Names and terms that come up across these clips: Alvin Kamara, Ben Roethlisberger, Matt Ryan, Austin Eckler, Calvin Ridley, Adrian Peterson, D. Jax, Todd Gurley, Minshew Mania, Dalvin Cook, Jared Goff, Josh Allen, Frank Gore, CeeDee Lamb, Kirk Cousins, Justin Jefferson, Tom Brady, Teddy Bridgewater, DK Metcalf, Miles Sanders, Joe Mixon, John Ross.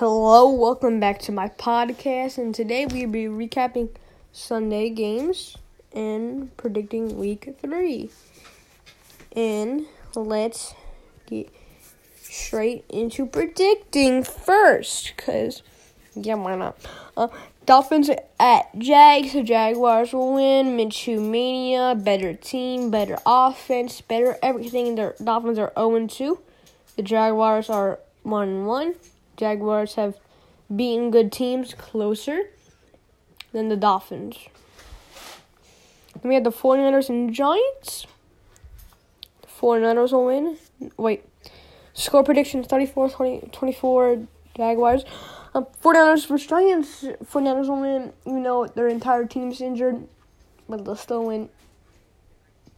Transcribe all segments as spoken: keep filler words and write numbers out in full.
Hello, welcome back to my podcast, and today we'll be recapping Sunday games and predicting week three. And let's get straight into predicting first, because, yeah, why not? Uh, Dolphins at Jags, the Jaguars will win. Minshew Mania, better team, better offense, better everything. The Dolphins are oh and two, the Jaguars are one and one. Jaguars have beaten good teams closer than the Dolphins. Then we have the 49ers and Giants. The 49ers will win. Wait. Score predictions, thirty-four twenty, twenty-four Jaguars. Um, 49ers versus Giants. 49ers will win. You know, their entire team's injured, but they'll still win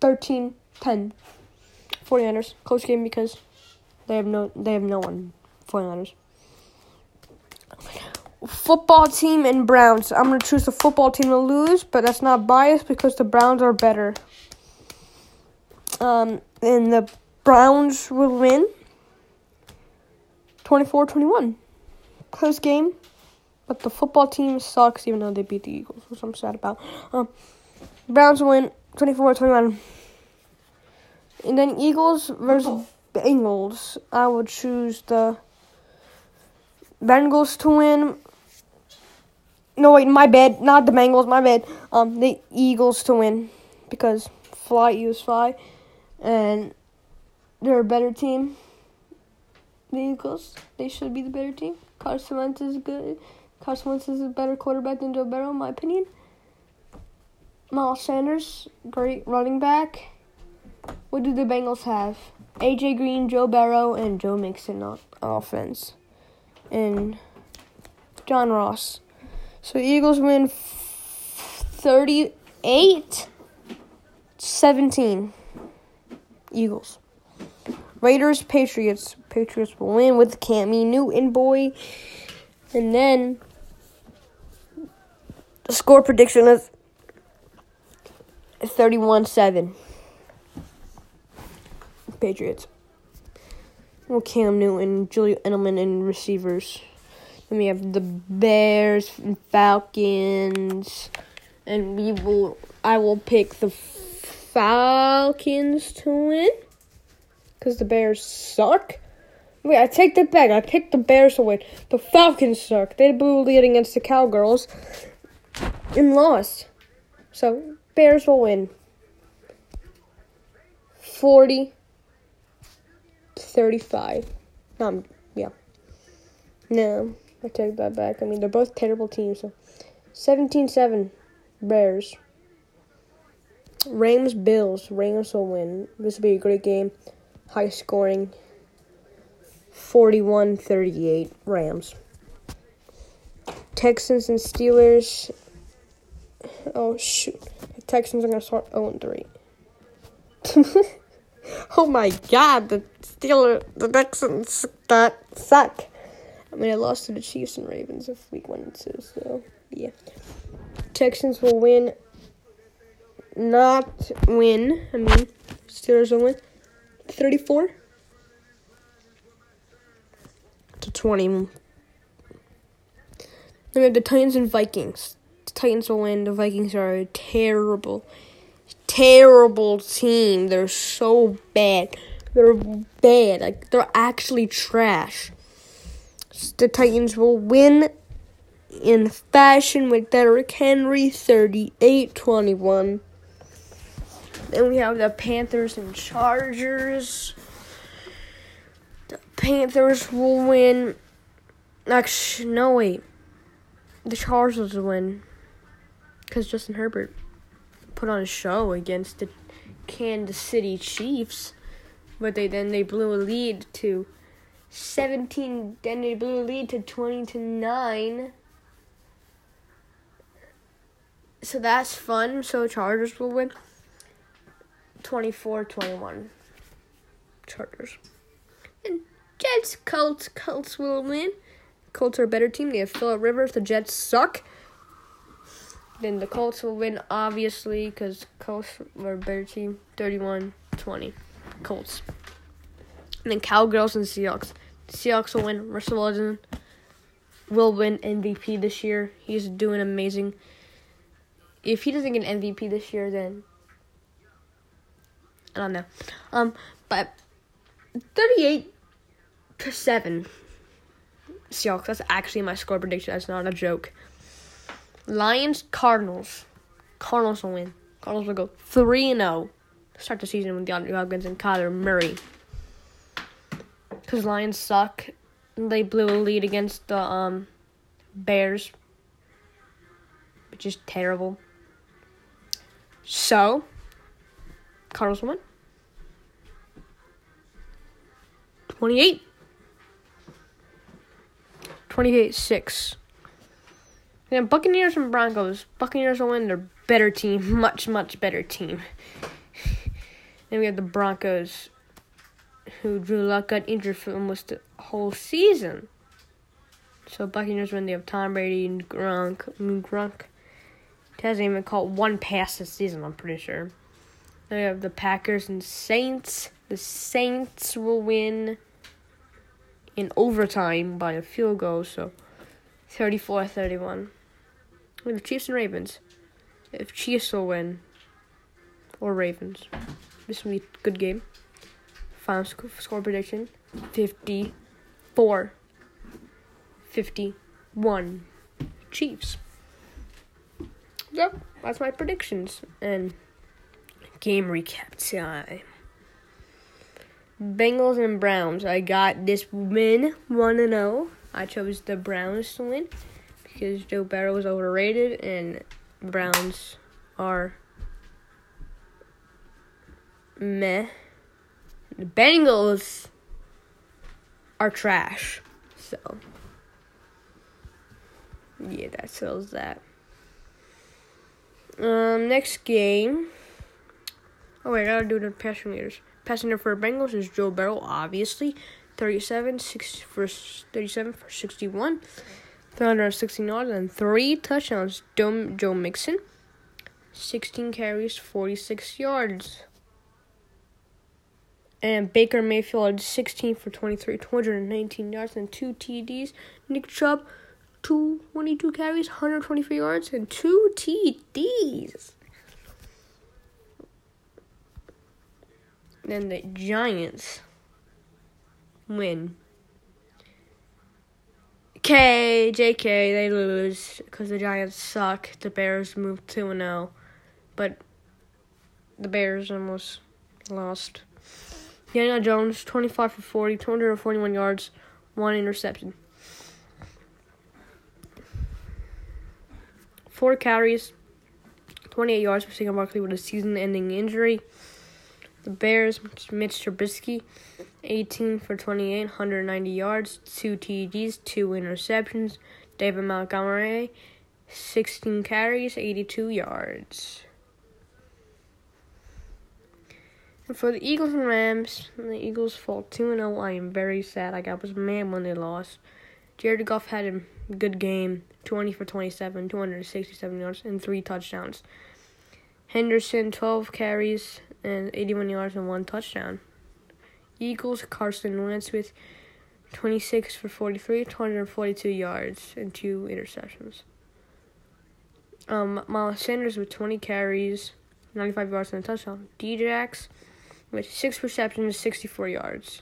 thirteen ten. 49ers. Close game because they have no, they have no one. 49ers. Football team and Browns. I'm going to choose the football team to lose, but that's not biased because the Browns are better. Um, and the Browns will win twenty-four twenty-one. Close game, but the football team sucks even though they beat the Eagles, which I'm sad about. Um, Browns will win twenty-four twenty-one. And then Eagles versus Bengals. I will choose the Bengals to win. No, wait, my bad. Not the Bengals, my bad. Um, the Eagles to win because fly, Eagles fly. And they're a better team. The Eagles, they should be the better team. Carson Wentz is good. Carson Wentz is a better quarterback than Joe Burrow, in my opinion. Miles Sanders, great running back. What do the Bengals have? A J. Green, Joe Burrow, and Joe Mixon on offense. And John Ross. So Eagles win thirty-eight seventeen. Eagles. Raiders, Patriots. Patriots will win with Cam Newton, boy. And then the score prediction is thirty-one seven. Patriots. Well, Cam Newton, Julian Edelman, and receivers. Then we have the Bears and Falcons. And we will, I will pick the Falcons to win. Because the Bears suck. Wait, I take that back. I picked the Bears to win. The Falcons suck. They blew lead against the Cowgirls and lost. So, Bears will win. forty thirty-five. Um, yeah. No, I take that back. I mean, they're both terrible teams. So, seventeen seven, Bears. Rams, Bills. Rams will win. This will be a great game. High scoring. forty-one thirty-eight, Rams. Texans and Steelers. Oh, shoot. The Texans are going to start oh and three. Oh my God, the Steelers, the Texans that suck. I mean, I lost to the Chiefs and Ravens if week one and two, so yeah. Texans will win, not win. I mean, Steelers will win, thirty-four to twenty. Then we have the Titans and Vikings. The Titans will win. The Vikings are a terrible. Terrible team. They're so bad. They're bad. Like, they're actually trash. The Titans will win in fashion with Derrick Henry, thirty-eight twenty-one. Then we have the Panthers and Chargers. The Panthers will win. Actually, no, wait. The Chargers will win. Because Justin Herbert put on a show against the Kansas City Chiefs, but they then they blew a lead to seventeen. Then they blew a lead to twenty to nine. So that's fun. So Chargers will win twenty-four twenty-one. Chargers and Jets. Colts. Colts will win. Colts are a better team. They have Philip Rivers. The Jets suck. Then the Colts will win, obviously, because Colts were a better team. thirty-one twenty. Colts. And then Cowgirls and Seahawks. Seahawks will win. Russell Wilson, will win M V P this year. He's doing amazing. If he doesn't get an M V P this year, then I don't know. Um, but thirty-eight to seven Seahawks. That's actually my score prediction. That's not a joke. Lions, Cardinals. Cardinals will win. Cardinals will go three and oh Start the season with DeAndre Hopkins and Kyler Murray. Because Lions suck. They blew a lead against the um, Bears, which is terrible. So, Cardinals won twenty-eight twenty-eight six And Buccaneers and Broncos. Buccaneers will win. They're better team. Much, much better team. Then we have the Broncos, who Drew Luck got injured for almost the whole season. So Buccaneers win. They have Tom Brady and Gronk. I mean, Gronk hasn't even caught one pass this season, I'm pretty sure. Then we have the Packers and Saints. The Saints will win in overtime by a field goal, so thirty-four thirty-one We have Chiefs and Ravens. If Chiefs will win, or Ravens, this will be a good game. Final sc- score prediction, fifty-four fifty-one Chiefs. Yep, that's my predictions. And game recap time. Bengals and Browns. I got this win one and oh I chose the Browns to win because Joe Burrow is overrated and Browns are meh. The Bengals are trash. So, yeah, that sells that. Um, next game. Oh, wait, I gotta do the passing leaders. Passing leader for Bengals is Joe Burrow, obviously. thirty-seven, six for, thirty-seven for sixty-one. three hundred sixteen yards and three touchdowns. Dome, Joe Mixon. sixteen carries, forty-six yards. And Baker Mayfield, sixteen for twenty-three, two hundred nineteen yards and two T Ds. Nick Chubb, twenty-two carries, one hundred twenty-three yards and two T Ds. Then the Giants win. K, J K, they lose because the Giants suck. The Bears moved two and oh but the Bears almost lost. Daniel Jones, twenty-five for forty, two hundred forty-one yards, one interception. Four carries, twenty-eight yards for Saquon Barkley with a season-ending injury. The Bears, Mitch Trubisky, eighteen for twenty-eight, one hundred ninety yards, two T Ds, two interceptions. David Montgomery, sixteen carries, eighty-two yards. And for the Eagles and Rams, the Eagles fall two and oh I am very sad. Like, I was mad when they lost. Jared Goff had a good game, twenty for twenty-seven, two hundred sixty-seven yards, and three touchdowns. Henderson, twelve carries and eighty-one yards and one touchdown. Eagles, Carson Wentz with twenty-six for forty-three, two hundred forty-two yards and two interceptions. Um, Miles Sanders with twenty carries, ninety-five yards and a touchdown. D. Jax with six receptions, sixty-four yards.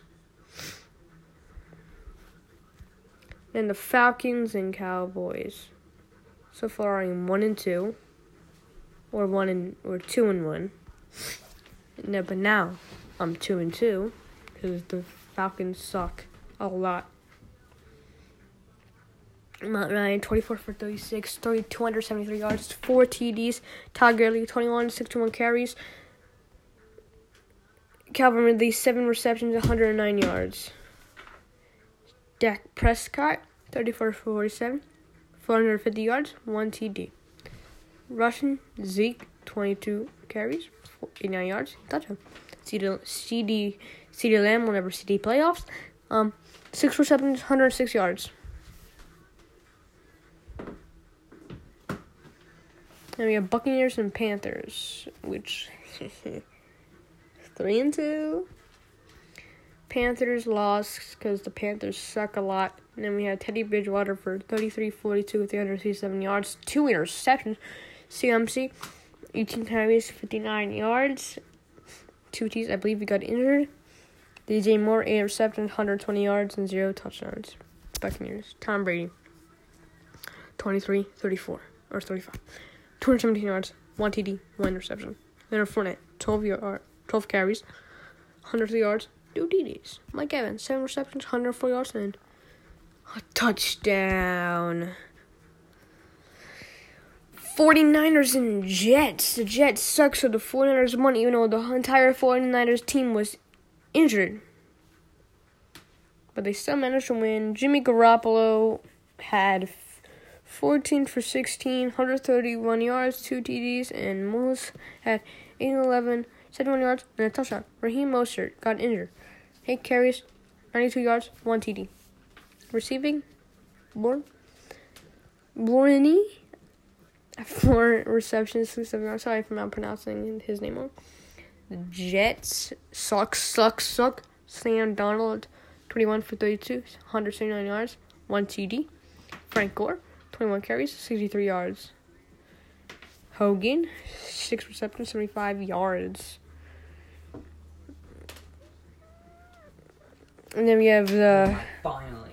Then the Falcons and Cowboys. So far, I'm one and two. Or one and or two and one. No, but now I'm two and two because the Falcons suck a lot. Matt Ryan, twenty-four for thirty-six, two hundred seventy-three yards, four T Ds. Todd Gurley, twenty-one, sixty-one carries. Calvin Ridley, seven receptions, one hundred nine yards. Dak Prescott, thirty-four for forty-seven, four hundred fifty yards, one T D. Russian Zeke, twenty-two carries, eighty-nine yards, touchdown. CeeDee CeeDee Lamb, whenever CeeDee playoffs, um, six receptions, one hundred six yards. Then we have Buccaneers and Panthers, which three and two Panthers lost because the Panthers suck a lot. And then we had Teddy Bridgewater for thirty-three forty-two, three hundred sixty-seven yards, two interceptions. C M C, eighteen carries, fifty-nine yards, two T's. I believe he got injured. D J Moore, eight receptions, one hundred twenty yards, and zero touchdowns. Buccaneers. Tom Brady, twenty-three, thirty-four, or thirty-five. two hundred seventeen yards, one T D, one interception. Leonard Fournette, twelve, yard, twelve carries, one hundred three yards, two T Ds. Mike Evans, seven receptions, one hundred four yards, and a touchdown. forty-niners and Jets. The Jets suck, so the forty-niners won, even though the entire forty-niners team was injured. But they still managed to win. Jimmy Garoppolo had fourteen for sixteen, one hundred thirty-one yards, two T Ds, and Moose had eight eleven, seventy-one yards, and a touchdown. Raheem Mostert got injured. eight carries, ninety-two yards, one T D. Receiving, Bourne. Bourney. Four receptions, three seven yards. Sorry if I'm not pronouncing his name wrong. The Jets suck, suck, suck. Sam Donald, twenty-one for thirty-two, one hundred seventy-nine yards, one T D. Frank Gore, twenty-one carries, sixty-three yards. Hogan, six receptions, seventy-five yards. And then we have the Finally.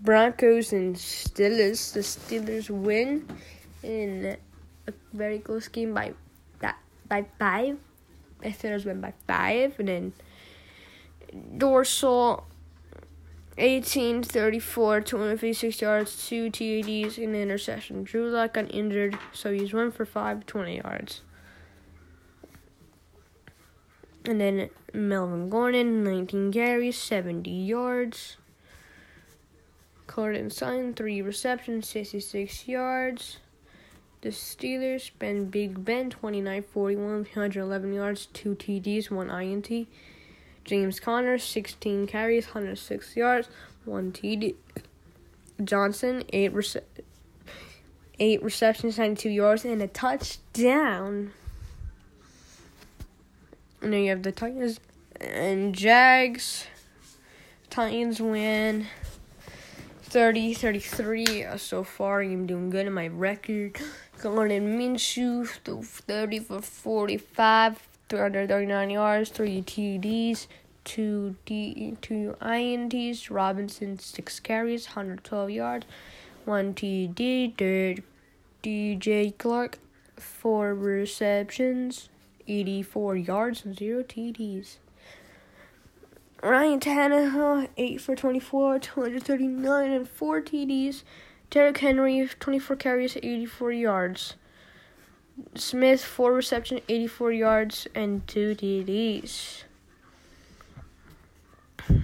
Broncos and Steelers. The Steelers win in a very close game by that by five. The Steelers win by five, and then Dorsal, eighteen thirty-four, two hundred fifty-six yards, two T Ds, and an interception. Drew Lock got injured, so he's one for five, twenty yards. And then Melvin Gordon, nineteen carries, seventy yards. Cortland Sutton, three receptions, sixty-six yards. The Steelers, Ben Big Ben, twenty-nine forty-one, three hundred eleven yards, two T Ds, one I N T. James Conner, sixteen carries, one hundred six yards, one T D. Johnson, eight, rece- eight receptions, ninety-two yards, and a touchdown. And then you have the Titans and Jags. Titans win thirty thirty-three. So far, I'm doing good in my record. Gordon Minshew, thirty for forty-five, three hundred thirty-nine yards, three T Ds, two D, two I N Ts. Robinson, six carries, one hundred twelve yards, one T D. D J Clark, four receptions, eighty-four yards, and zero T Ds. Ryan Tannehill, eight for twenty-four, two hundred thirty-nine, and four T Ds. Derrick Henry, twenty-four carries, eighty-four yards. Smith, four reception, eighty-four yards, and two T Ds. And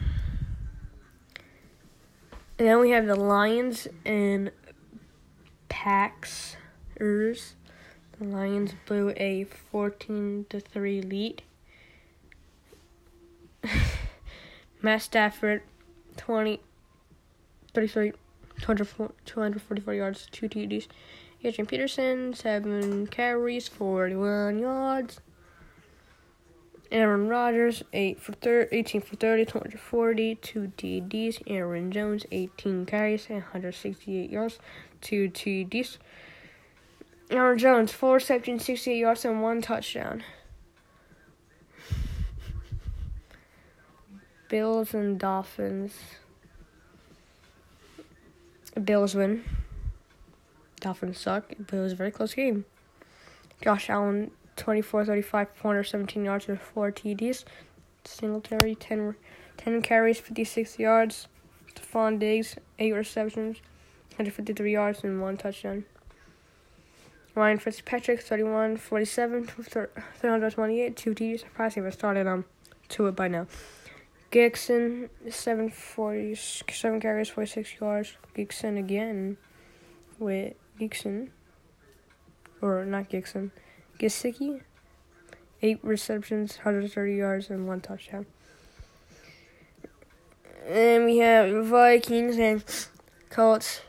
then we have the Lions and Packers. The Lions blew a fourteen to three lead. Matt Stafford, twenty, thirty-three, two hundred forty-four yards, two T Ds. Adrian Peterson, seven carries, forty-one yards. Aaron Rodgers, eight for thirty, eighteen for thirty, two hundred forty, two T Ds. Aaron Jones, eighteen carries, and one hundred sixty-eight yards, two T Ds. Aaron Jones, four receptions, sixty-eight yards, and one touchdown. Bills and Dolphins. Bills win. Dolphins suck, but it was a very close game. Josh Allen, twenty-four thirty-five, four hundred seventeen yards with four T Ds. Singletary, ten, ten carries, fifty-six yards. Stephon Diggs, eight receptions, one hundred fifty-three yards, and one touchdown. Ryan Fitzpatrick, thirty-one forty-seven, three hundred twenty-eight, two T Ds. I probably have started um, to it by now. Gixon, seven, forty, seven carries, forty-six yards. Gixon again. With Gixon, or not Gixon, Gesicki, eight receptions, one hundred thirty yards, and one touchdown. And we have Vikings and Colts.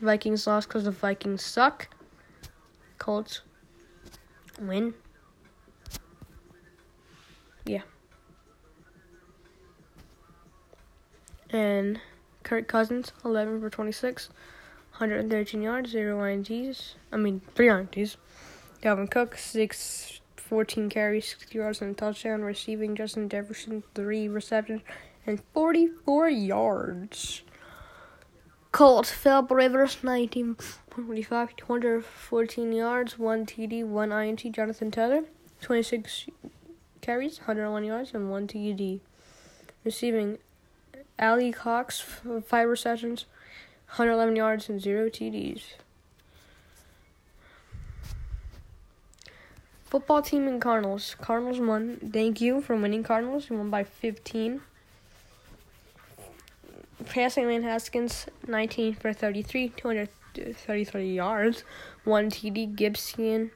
Vikings lost because the Vikings suck. Colts win. Yeah. And Kirk Cousins, eleven for twenty-six, one hundred thirteen yards, zero I N Ts. I mean, three I N Ts. Dalvin Cook, six, fourteen carries, sixty yards, and a touchdown. Receiving, Justin Jefferson, three receptions, and forty-four yards. Colts, Philip Rivers, nineteen for twenty-five, two hundred fourteen yards, one T D, one I N T. Jonathan Taylor, twenty-six carries, one hundred one yards, and one T D. Receiving, Allie Cox, five receptions, one hundred eleven yards, and zero T Ds. Football team and Cardinals. Cardinals won. Thank you for winning, Cardinals. You won by fifteen. Passing lane, Haskins, nineteen for thirty-three, two hundred thirty-three yards, one T D. Gibson,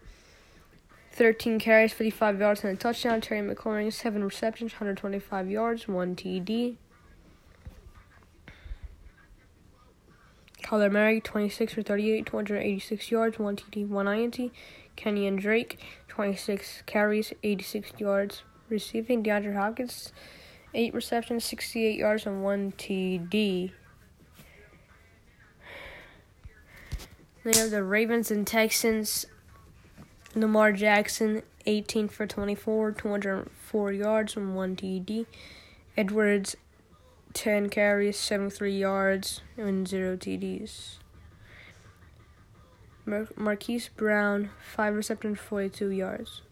thirteen carries, fifty-five yards, and a touchdown. Terry McLaurin, seven receptions, one hundred twenty-five yards, one T D. Kyler Murray, twenty-six for thirty-eight, two hundred eighty-six yards, one T D, one I N T. Kenyon Drake, twenty-six carries, eighty-six yards. Receiving, DeAndre Hopkins, eight receptions, sixty-eight yards, and one T D. They have the Ravens and Texans. Lamar Jackson, eighteen for twenty-four, two hundred four yards, and one T D. Edwards, ten carries, seventy-three yards, and zero T Ds. Mar- Marquise Brown, five receptions, forty-two yards.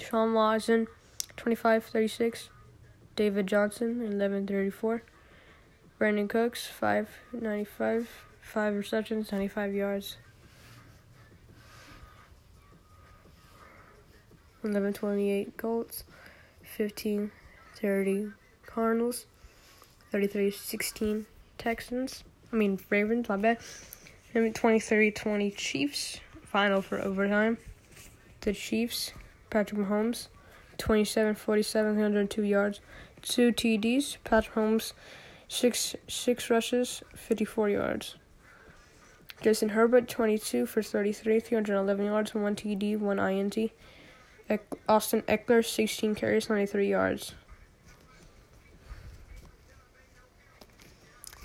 Sean Watson, twenty-five thirty-six. David Johnson, eleven thirty-four. Brandon Cooks, five ninety-five. five receptions, ninety-five yards. eleven twenty-eight Colts, fifteen. thirty Cardinals, thirty-three sixteen Texans, I mean Ravens, my bad, and twenty-three twenty Chiefs, final for overtime. The Chiefs, Patrick Mahomes, twenty-seven forty-seven, one hundred two yards, two T Ds, Patrick Mahomes, six six rushes, fifty-four yards. Justin Herbert, twenty-two for thirty-three, three hundred eleven yards, one T D, one I N T. Eck- Austin Eckler, sixteen carries, ninety-three yards.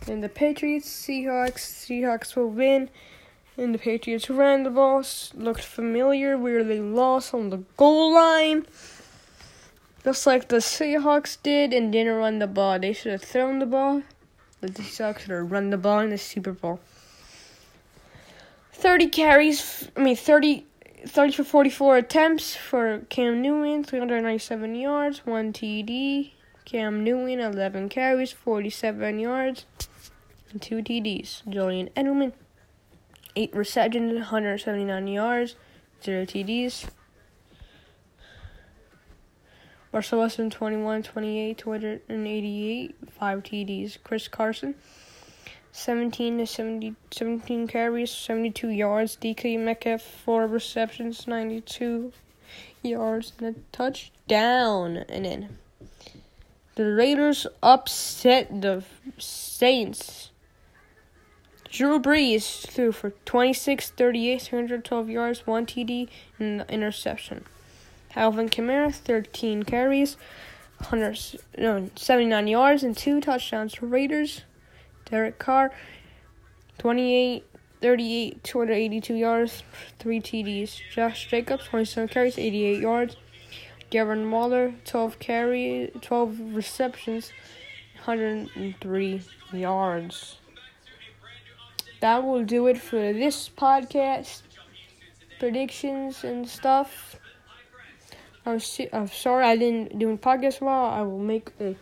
And the Patriots, Seahawks, Seahawks will win. And the Patriots ran the ball. Looked familiar where they lost on the goal line. Just like the Seahawks did and didn't run the ball. They should have thrown the ball. But the Seahawks should have run the ball in the Super Bowl. thirty carries, I mean thirty, thirty for forty-four attempts for Cam Newton, three hundred ninety-seven yards, one T D. Cam Newton, eleven carries, forty-seven yards. two T Ds. Julian Edelman, eight receptions, one hundred seventy-nine yards, zero T Ds. Russell Wilson, twenty-one twenty-eight, two hundred eighty-eight, five T Ds. Chris Carson, seventeen to seventy, seventeen carries, seventy-two yards. D K Metcalf, four receptions, ninety-two yards, and a touchdown. And then the Raiders upset the Saints. Drew Brees threw for twenty-six thirty-eight, three hundred twelve yards, one T D, and an interception. Alvin Kamara, thirteen carries, one hundred seventy-nine yards, and two touchdowns for Raiders. Derek Carr, twenty-eight thirty-eight, two hundred eighty-two yards, three T Ds. Josh Jacobs, twenty-seven carries, eighty-eight yards. Darren Waller, twelve carries, twelve receptions, one hundred three yards. That will do it for this podcast. Predictions and stuff. I'm, si- I'm sorry I didn't do a podcast a while. I will make a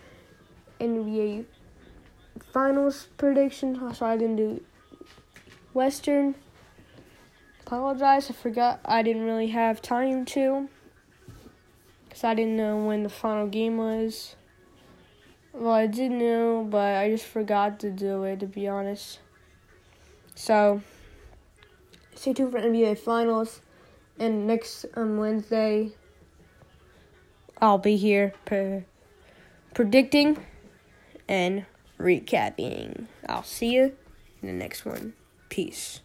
N B A Finals prediction. I'm sorry I didn't do Western. Apologize. I forgot I didn't really have time to. Because I didn't know when the final game was. Well, I did know, but I just forgot to do it, to be honest. So, stay tuned for N B A Finals. And next um, Wednesday, I'll be here pre- predicting and recapping. I'll see you in the next one. Peace.